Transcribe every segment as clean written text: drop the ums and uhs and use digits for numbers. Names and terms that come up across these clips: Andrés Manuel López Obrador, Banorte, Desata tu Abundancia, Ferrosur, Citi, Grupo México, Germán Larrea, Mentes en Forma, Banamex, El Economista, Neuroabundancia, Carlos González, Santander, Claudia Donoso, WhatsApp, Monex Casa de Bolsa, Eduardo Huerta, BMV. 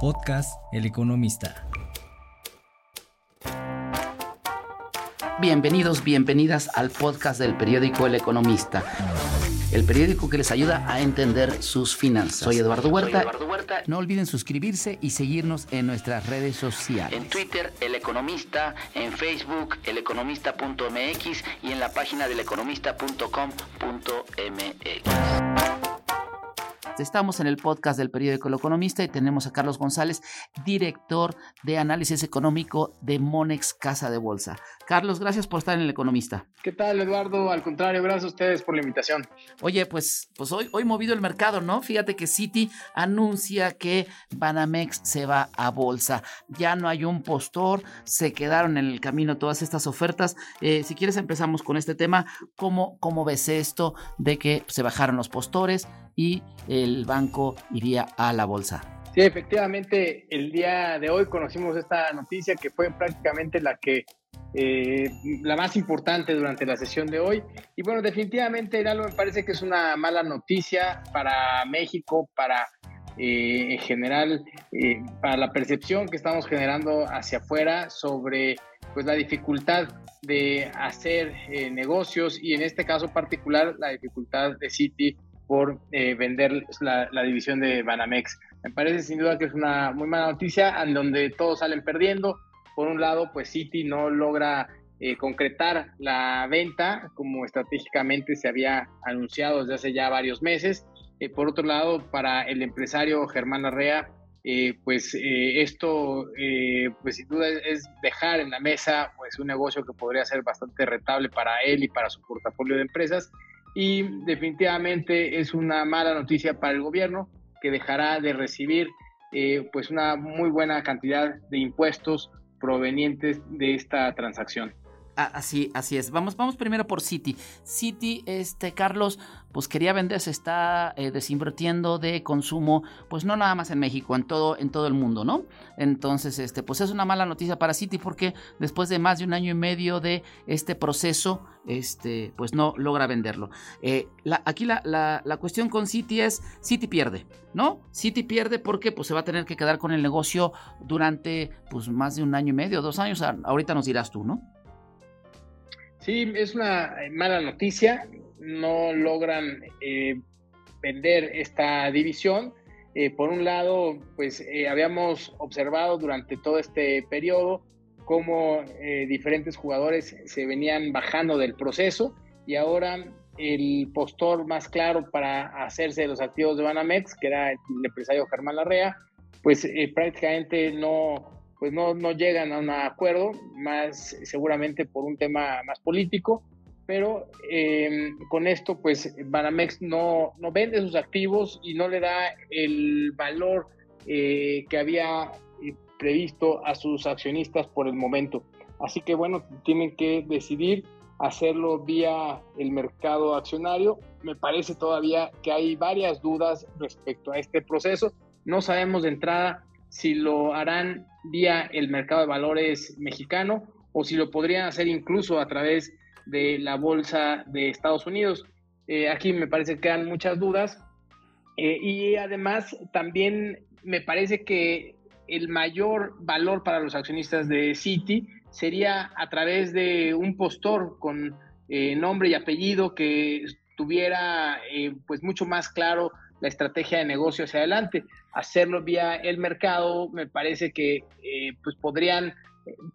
Podcast El Economista. Bienvenidos, bienvenidas al podcast del periódico El Economista. El periódico que les ayuda a entender sus finanzas. Soy Eduardo Huerta. No olviden suscribirse y seguirnos en nuestras redes sociales. En Twitter, El Economista, en Facebook, eleconomista.mx y en la página del eleconomista.com.mx. Estamos en el podcast del periódico El Economista y tenemos a Carlos González, director de análisis económico de Monex Casa de Bolsa. Carlos, gracias por estar en El Economista. ¿Qué tal, Eduardo? Al contrario, gracias a ustedes por la invitación. Oye, pues hoy movido el mercado, ¿no? Fíjate que Citi anuncia que Banamex se va a bolsa. Ya no hay un postor, se quedaron en el camino todas estas ofertas. Si quieres empezamos con este tema. ¿Cómo ves esto de que se bajaron los postores y el banco iría a la bolsa? Sí, efectivamente, el día de hoy conocimos esta noticia que fue prácticamente la más importante durante la sesión de hoy. Y bueno, definitivamente, Lalo, me parece que es una mala noticia para México, en general, para la percepción que estamos generando hacia afuera sobre la dificultad de hacer negocios y en este caso particular la dificultad de Citi por vender la división de Banamex. Me parece sin duda que es una muy mala noticia en donde todos salen perdiendo. Por un lado, pues Citi no logra concretar la venta como estratégicamente se había anunciado desde hace ya varios meses. Por otro lado, para el empresario Germán Larrea, esto sin duda es dejar en la mesa un negocio que podría ser bastante rentable para él y para su portafolio de empresas. Y definitivamente es una mala noticia para el gobierno, que dejará de recibir una muy buena cantidad de impuestos provenientes de esta transacción. Así es. Vamos primero por Citi. Citi, Carlos, quería vender, se está desinvirtiendo de consumo, no nada más en México, en todo el mundo, ¿no? Entonces, es una mala noticia para Citi porque después de más de un año y medio de este proceso, no logra venderlo. Aquí la cuestión con Citi es, Citi pierde, ¿no? Citi pierde porque se va a tener que quedar con el negocio durante más de un año y medio, 2 años. Ahorita nos dirás tú, ¿no? Sí, es una mala noticia, no logran vender esta división. Por un lado, habíamos observado durante todo este periodo cómo diferentes jugadores se venían bajando del proceso y ahora el postor más claro para hacerse de los activos de Banamex, que era el empresario Germán Larrea, prácticamente no llegan a un acuerdo, más seguramente por un tema más político, pero con esto Banamex no vende sus activos y no le da el valor que había previsto a sus accionistas por el momento. Así que tienen que decidir hacerlo vía el mercado accionario. Me parece todavía que hay varias dudas respecto a este proceso. No sabemos de entrada si lo harán vía el mercado de valores mexicano o si lo podrían hacer incluso a través de la bolsa de Estados Unidos. Aquí me parece que quedan muchas dudas y además también me parece que el mayor valor para los accionistas de Citi sería a través de un postor con nombre y apellido que tuviera mucho más claro la estrategia de negocio hacia adelante. Hacerlo vía el mercado me parece que podrían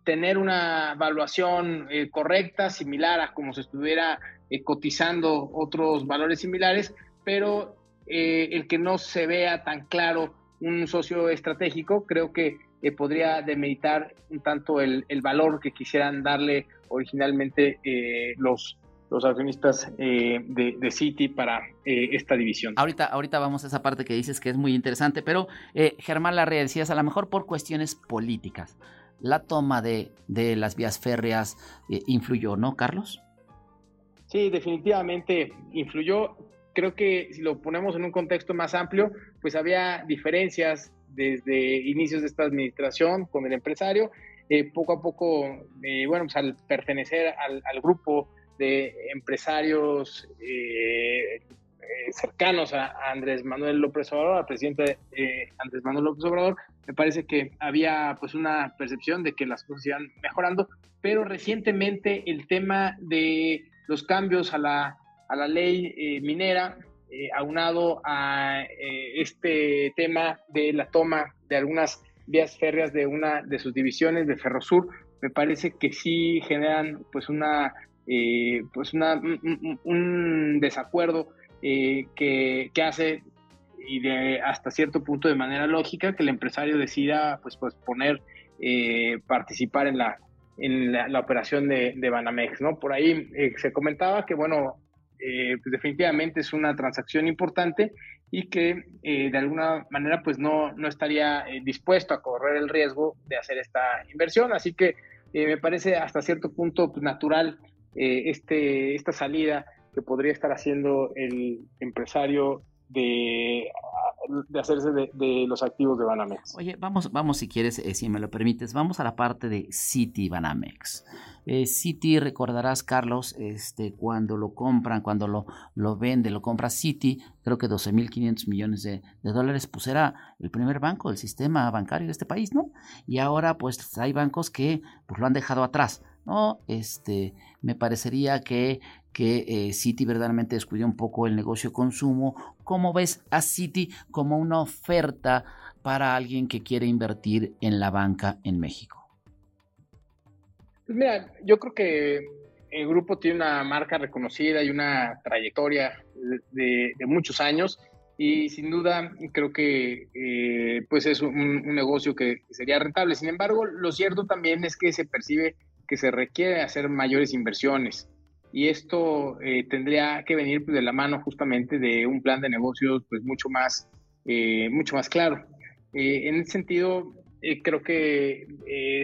tener una evaluación correcta, similar a como se estuviera cotizando otros valores similares, pero el que no se vea tan claro un socio estratégico creo que podría demeritar un tanto el valor que quisieran darle originalmente los accionistas de Citi para esta división. Ahorita vamos a esa parte que dices que es muy interesante, pero Germán Larrea, decías, a lo mejor por cuestiones políticas, la toma de las vías férreas influyó, ¿no, Carlos? Sí, definitivamente influyó. Creo que si lo ponemos en un contexto más amplio, había diferencias desde inicios de esta administración con el empresario. Poco a poco, al pertenecer al grupo de empresarios cercanos a Andrés Manuel López Obrador, al presidente Andrés Manuel López Obrador, me parece que había pues una percepción de que las cosas iban mejorando, pero recientemente el tema de los cambios a la ley minera, aunado a este tema de la toma de algunas vías férreas de una de sus divisiones de Ferrosur, me parece que sí generan pues un desacuerdo que hace, y de hasta cierto punto de manera lógica, que el empresario decida pues poner participar en la operación de Banamex, ¿no? Por ahí se comentaba que pues definitivamente es una transacción importante y que de alguna manera pues no estaría dispuesto a correr el riesgo de hacer esta inversión, así que me parece hasta cierto punto pues natural esta salida que podría estar haciendo el empresario de hacerse de los activos de Banamex. Oye, vamos si quieres, si me lo permites, vamos a la parte de Citi Banamex. Citi, recordarás, Carlos, cuando lo compran, cuando lo vende, lo compra Citi, creo que $12,500 millones de dólares, pues era el primer banco del sistema bancario de este país, ¿no? Y ahora pues hay bancos que pues lo han dejado atrás, ¿no? Me parecería que Citi verdaderamente descuidó un poco el negocio consumo. ¿Cómo ves a Citi como una oferta para alguien que quiere invertir en la banca en México? Pues mira, yo creo que el grupo tiene una marca reconocida y una trayectoria de muchos años, y sin duda creo que pues es un negocio que sería rentable. Sin embargo, lo cierto también es que se percibe que se requiere hacer mayores inversiones, y esto tendría que venir pues de la mano justamente de un plan de negocios pues mucho más claro. En ese sentido, creo que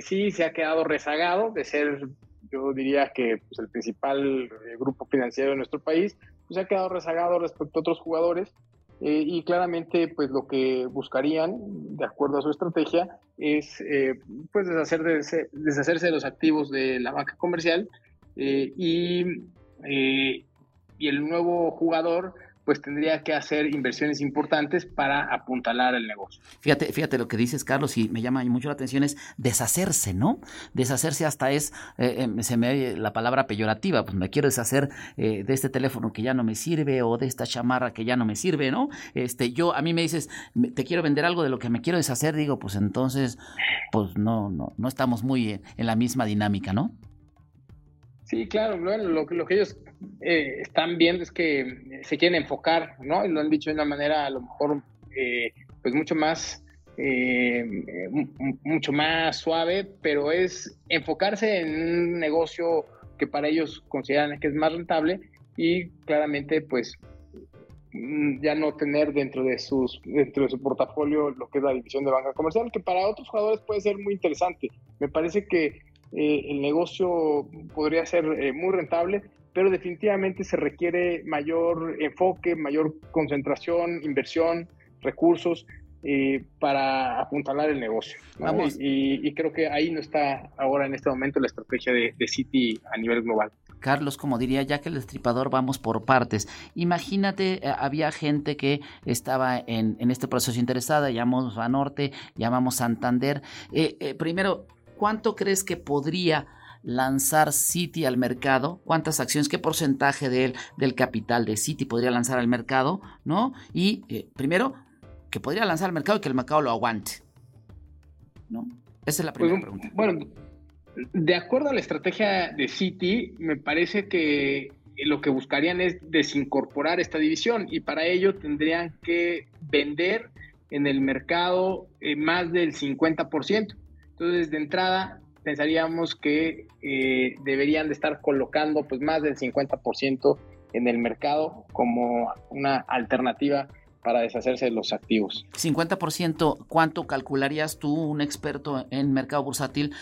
sí se ha quedado rezagado de ser, yo diría que pues el principal grupo financiero de nuestro país, pues se ha quedado rezagado respecto a otros jugadores, y claramente pues lo que buscarían, de acuerdo a su estrategia, es pues deshacerse de los activos de la banca comercial. Y el nuevo jugador pues tendría que hacer inversiones importantes para apuntalar el negocio. Fíjate lo que dices, Carlos, y me llama mucho la atención, es deshacerse, ¿no? Deshacerse hasta es, se me oye la palabra peyorativa, pues me quiero deshacer de este teléfono que ya no me sirve, o de esta chamarra que ya no me sirve, ¿no? A mí me dices, te quiero vender algo de lo que me quiero deshacer, digo, pues entonces, pues no estamos muy en la misma dinámica, ¿no? Sí, claro, lo que ellos están viendo es que se quieren enfocar, ¿no? Y lo han dicho de una manera a lo mejor pues mucho más suave, pero es enfocarse en un negocio que para ellos consideran que es más rentable, y claramente pues ya no tener dentro de su portafolio lo que es la división de banca comercial, que para otros jugadores puede ser muy interesante. Me parece que el negocio podría ser muy rentable, pero definitivamente se requiere mayor enfoque, mayor concentración, inversión, recursos para apuntalar el negocio, ¿no? Vamos. Y creo que ahí no está ahora en este momento la estrategia de Citi a nivel global. Carlos, como diría Jack el Destripador, vamos por partes. Imagínate, había gente que estaba en este proceso interesada, llamamos Banorte, llamamos Santander. Primero, ¿cuánto crees que podría lanzar Citi al mercado? ¿Cuántas acciones? ¿Qué porcentaje del capital de Citi podría lanzar al mercado, ¿no? Y primero, que podría lanzar al mercado y que el mercado lo aguante, ¿no? Esa es la primera pregunta. Bueno, de acuerdo a la estrategia de Citi, me parece que lo que buscarían es desincorporar esta división, y para ello tendrían que vender en el mercado más del 50%. Entonces, de entrada, pensaríamos que deberían de estar colocando pues más del 50% en el mercado como una alternativa para deshacerse de los activos. 50%, ¿cuánto calcularías tú, un experto en mercado bursátil,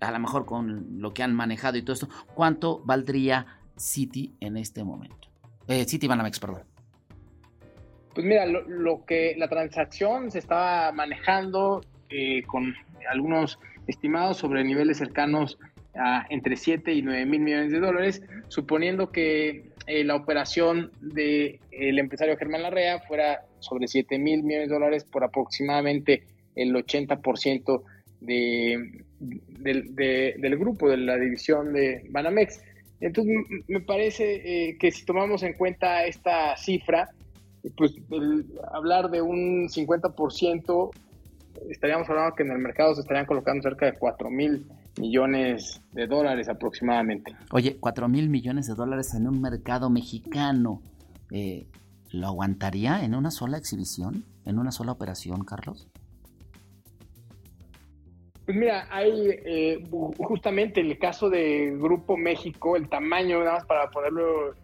a lo mejor con lo que han manejado y todo esto, cuánto valdría Citi en este momento? Citi Banamex, perdón. Pues mira, lo que la transacción se estaba manejando con algunos estimados sobre niveles cercanos a entre 7 y 9 mil millones de dólares, suponiendo que la operación del empresario Germán Larrea fuera sobre 7 mil millones de dólares por aproximadamente el 80% del grupo, de la división de Banamex. Entonces me parece que si tomamos en cuenta esta cifra, pues hablar de un 50%, estaríamos hablando que en el mercado se estarían colocando cerca de 4 mil millones de dólares aproximadamente. Oye, 4 mil millones de dólares en un mercado mexicano, ¿lo aguantaría en una sola exhibición, en una sola operación, Carlos? Pues mira, hay justamente el caso de Grupo México, el tamaño, nada más para ponerlo,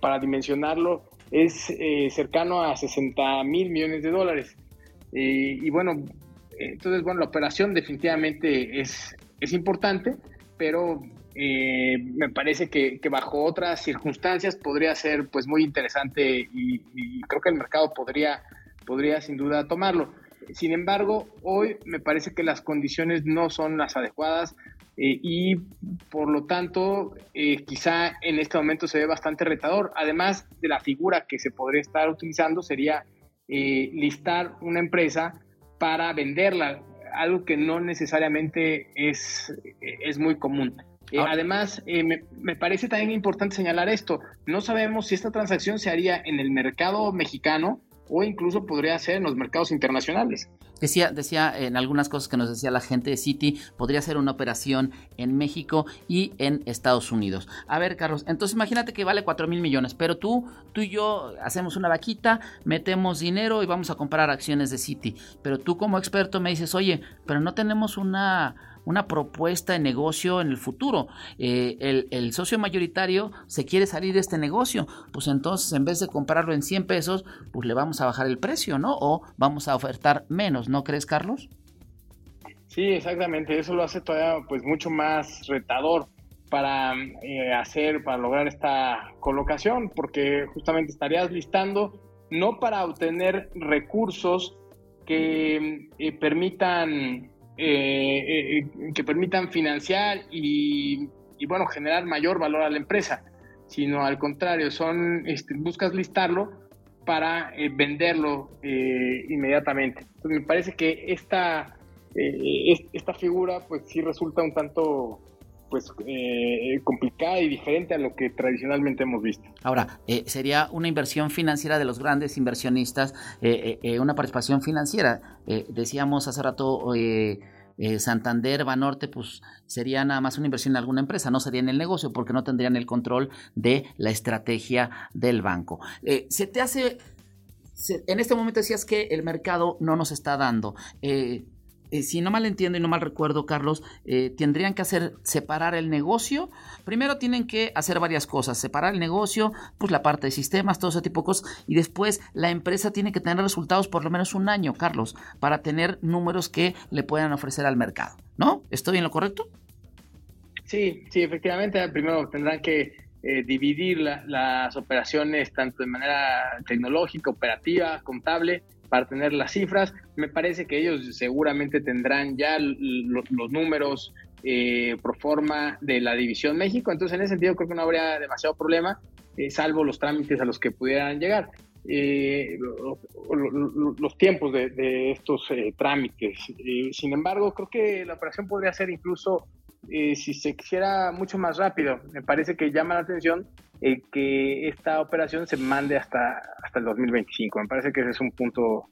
para dimensionarlo, es cercano a 60 mil millones de dólares. Y bueno, entonces, bueno, la operación definitivamente es importante, pero me parece que bajo otras circunstancias podría ser pues muy interesante y creo que el mercado podría sin duda tomarlo. Sin embargo, hoy me parece que las condiciones no son las adecuadas y por lo tanto quizá en este momento se ve bastante retador. Además de la figura que se podría estar utilizando sería listar una empresa para venderla, algo que no necesariamente es muy común. Además, me parece también importante señalar esto, no sabemos si esta transacción se haría en el mercado mexicano o incluso podría ser en los mercados internacionales. Decía en algunas cosas que nos decía la gente de Citi, podría ser una operación en México y en Estados Unidos. A ver, Carlos, entonces imagínate que vale 4 mil millones, pero tú y yo hacemos una vaquita, metemos dinero y vamos a comprar acciones de Citi. Pero tú como experto me dices, oye, pero no tenemos una propuesta de negocio en el futuro. El socio mayoritario se quiere salir de este negocio, pues entonces en vez de comprarlo en 100 pesos, pues le vamos a bajar el precio, ¿no? O vamos a ofertar menos, ¿no crees, Carlos? Sí, exactamente, eso lo hace todavía pues mucho más retador para lograr esta colocación, porque justamente estarías listando no para obtener recursos que permitan financiar y bueno, generar mayor valor a la empresa, sino al contrario, buscas listarlo para venderlo inmediatamente. Entonces me parece que esta figura pues sí resulta un tanto pues complicada y diferente a lo que tradicionalmente hemos visto. Ahora, sería una inversión financiera de los grandes inversionistas, una participación financiera. Decíamos hace rato Santander, Banorte, pues sería nada más una inversión en alguna empresa, no sería en el negocio porque no tendrían el control de la estrategia del banco. En este momento decías que el mercado no nos está dando. Si no mal entiendo y no mal recuerdo, Carlos, tendrían que separar el negocio. Primero tienen que hacer varias cosas, separar el negocio, pues la parte de sistemas, todo ese tipo de cosas, y después la empresa tiene que tener resultados por lo menos un año, Carlos, para tener números que le puedan ofrecer al mercado, ¿no? ¿Estoy en lo correcto? Sí, efectivamente, primero tendrán que dividir las operaciones tanto de manera tecnológica, operativa, contable, para tener las cifras. Me parece que ellos seguramente tendrán ya los números pro forma de la división México, entonces en ese sentido creo que no habría demasiado problema, salvo los trámites a los que pudieran llegar, los tiempos de estos trámites. Sin embargo, creo que la operación podría ser incluso, si se quisiera, mucho más rápido. Me parece que llama la atención que esta operación se mande hasta el 2025. Me parece que ese es un punto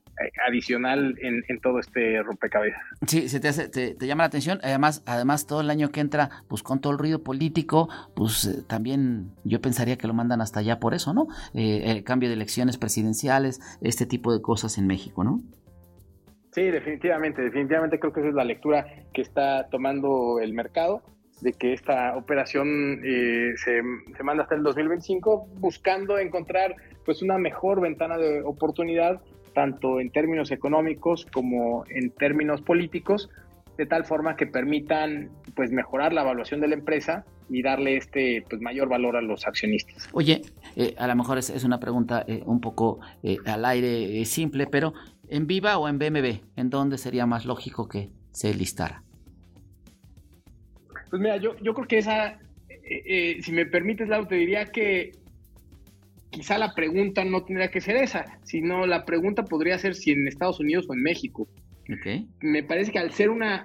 adicional en todo este rompecabezas. Sí, te llama la atención. Además, todo el año que entra, pues con todo el ruido político, pues también yo pensaría que lo mandan hasta allá por eso, ¿no? El cambio de elecciones presidenciales, este tipo de cosas en México, ¿no? Sí, definitivamente creo que esa es la lectura que está tomando el mercado, de que esta operación se manda hasta el 2025, buscando encontrar pues una mejor ventana de oportunidad, tanto en términos económicos como en términos políticos, de tal forma que permitan pues mejorar la evaluación de la empresa y darle pues mayor valor a los accionistas. Oye, a lo mejor es una pregunta un poco al aire, simple, pero ¿en Viva o en BMV? ¿En dónde sería más lógico que se listara? Pues mira, yo creo que esa, si me permites, Lau, te diría que quizá la pregunta no tendría que ser esa, sino la pregunta podría ser si en Estados Unidos o en México. Okay. Me parece que al ser una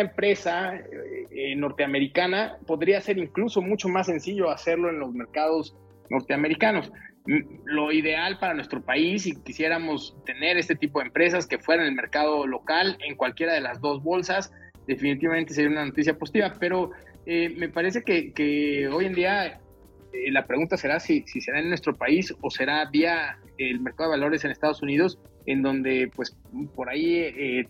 empresa norteamericana, podría ser incluso mucho más sencillo hacerlo en los mercados norteamericanos. Lo ideal para nuestro país, si quisiéramos tener este tipo de empresas que fueran en el mercado local, en cualquiera de las dos bolsas, definitivamente sería una noticia positiva, pero me parece que hoy en día la pregunta será si será en nuestro país o será vía el mercado de valores en Estados Unidos, en donde pues por ahí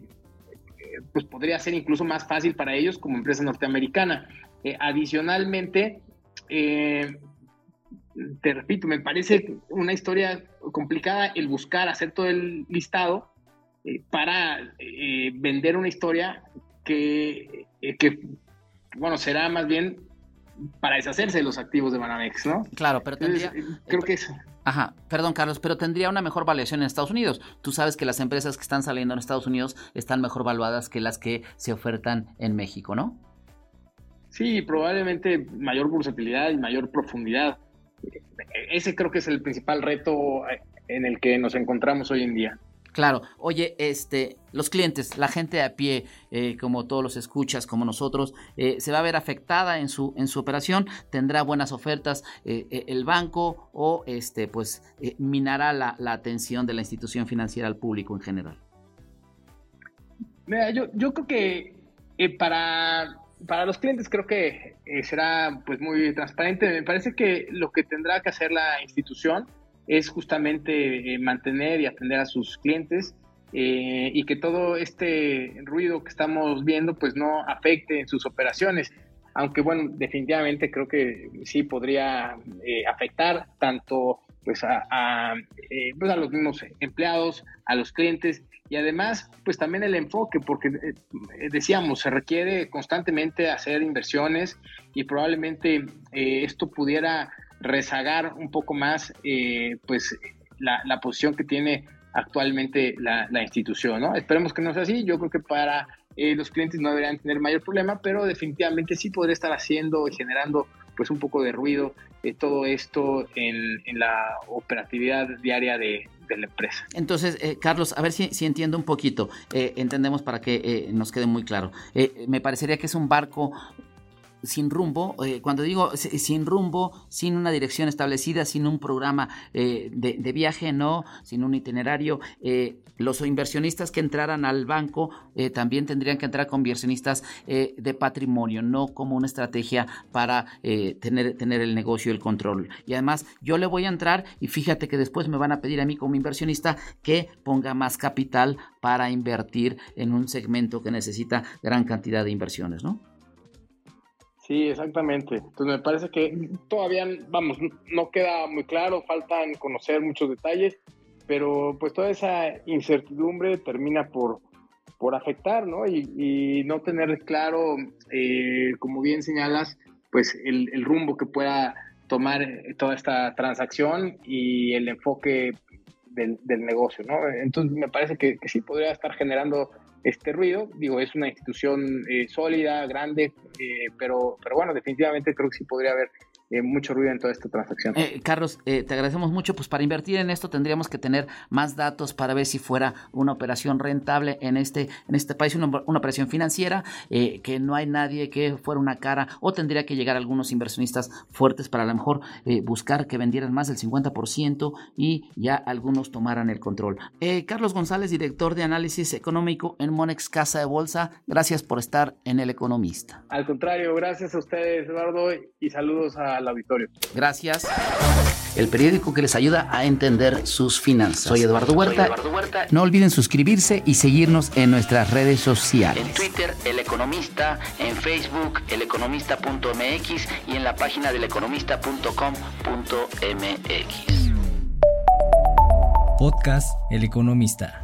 pues podría ser incluso más fácil para ellos como empresa norteamericana. Adicionalmente, te repito, me parece una historia complicada el buscar hacer todo el listado para vender una historia que bueno, será más bien para deshacerse de los activos de Banamex, ¿no? Claro, pero tendría... creo que eso... Ajá, perdón, Carlos, pero tendría una mejor valuación en Estados Unidos. Tú sabes que las empresas que están saliendo en Estados Unidos están mejor valuadas que las que se ofertan en México, ¿no? Sí, probablemente mayor versatilidad y mayor profundidad. Ese creo que es el principal reto en el que nos encontramos hoy en día. Claro, oye, los clientes, la gente a pie, como todos los escuchas, como nosotros, se va a ver afectada en su operación, tendrá buenas ofertas el banco o minará la atención de la institución financiera al público en general. Mira, yo creo que para los clientes creo que será pues muy transparente. Me parece que lo que tendrá que hacer la institución es justamente mantener y atender a sus clientes y que todo este ruido que estamos viendo pues no afecte en sus operaciones, aunque bueno, definitivamente creo que sí podría afectar tanto pues pues a los mismos empleados, a los clientes y además pues también el enfoque, porque decíamos, se requiere constantemente hacer inversiones y probablemente esto pudiera rezagar un poco más pues la posición que tiene actualmente la institución, ¿no? Esperemos que no sea así. Yo creo que para los clientes no deberían tener mayor problema, pero definitivamente sí podría estar haciendo y generando pues un poco de ruido todo esto en la operatividad diaria de la empresa. Entonces, Carlos, a ver si entiendo un poquito, entendemos para que nos quede muy claro. Me parecería que es un barco sin rumbo, cuando digo sin rumbo, sin una dirección establecida, sin un programa de viaje, no, sin un itinerario. Los inversionistas que entraran al banco también tendrían que entrar con inversionistas de patrimonio, no como una estrategia para tener el negocio y el control. Y además yo le voy a entrar y fíjate que después me van a pedir a mí como inversionista que ponga más capital para invertir en un segmento que necesita gran cantidad de inversiones, ¿no? Sí, exactamente. Entonces me parece que todavía, vamos, no queda muy claro, faltan conocer muchos detalles, pero pues toda esa incertidumbre termina por afectar, ¿no? Y no tener claro, como bien señalas, pues el rumbo que pueda tomar toda esta transacción y el enfoque del negocio, ¿no? Entonces me parece que sí podría estar generando este ruido. Digo, es una institución sólida, grande, pero bueno, definitivamente creo que sí podría haber mucho ruido en toda esta transacción. Carlos, te agradecemos mucho. Pues para invertir en esto tendríamos que tener más datos para ver si fuera una operación rentable en este país, una operación financiera, que no hay nadie que fuera una cara, o tendría que llegar algunos inversionistas fuertes para a lo mejor buscar que vendieran más del 50% y ya algunos tomaran el control. Carlos González, director de análisis económico en Monex Casa de Bolsa, gracias por estar en El Economista. Al contrario, gracias a ustedes, Eduardo, y saludos al auditorio. Gracias. El periódico que les ayuda a entender sus finanzas. Soy Eduardo Huerta. No olviden suscribirse y seguirnos en nuestras redes sociales. En Twitter, El Economista, en Facebook, eleconomista.mx y en la página del eleconomista.com.mx. Podcast El Economista.